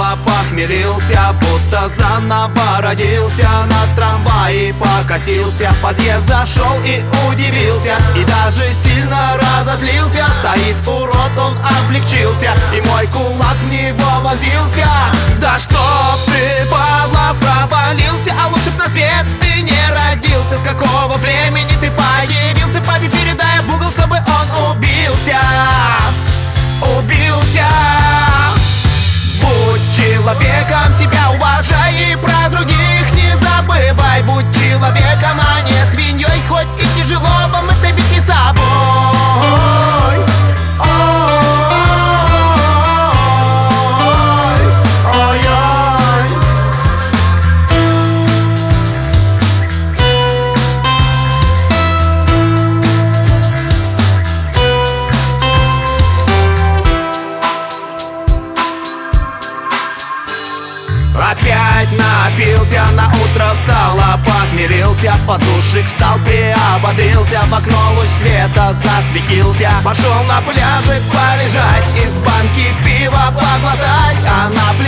мало похмелился, будто заново родился. На трамвае покатился, в подъезд зашел и удивился, и даже сильно разозлился. Стоит урод, он облегчился, и мой кулак в него вонзился. Да чтоб ты, падла, провалился, а лучше б на свет ты не родился. С какого времени ты появился? Папе передай в угол, чтобы он убился. Убился. Будь человеком, себя уважай, и про других не забывай. Будь человеком, а не свиньей, хоть и тяжело вам это бить не собой. Опять напился, на утро встал, опохмелился, подушек встал, приободрился, в окно луч света засветился, пошел на пляжик полежать, из банки пива поглотать, а на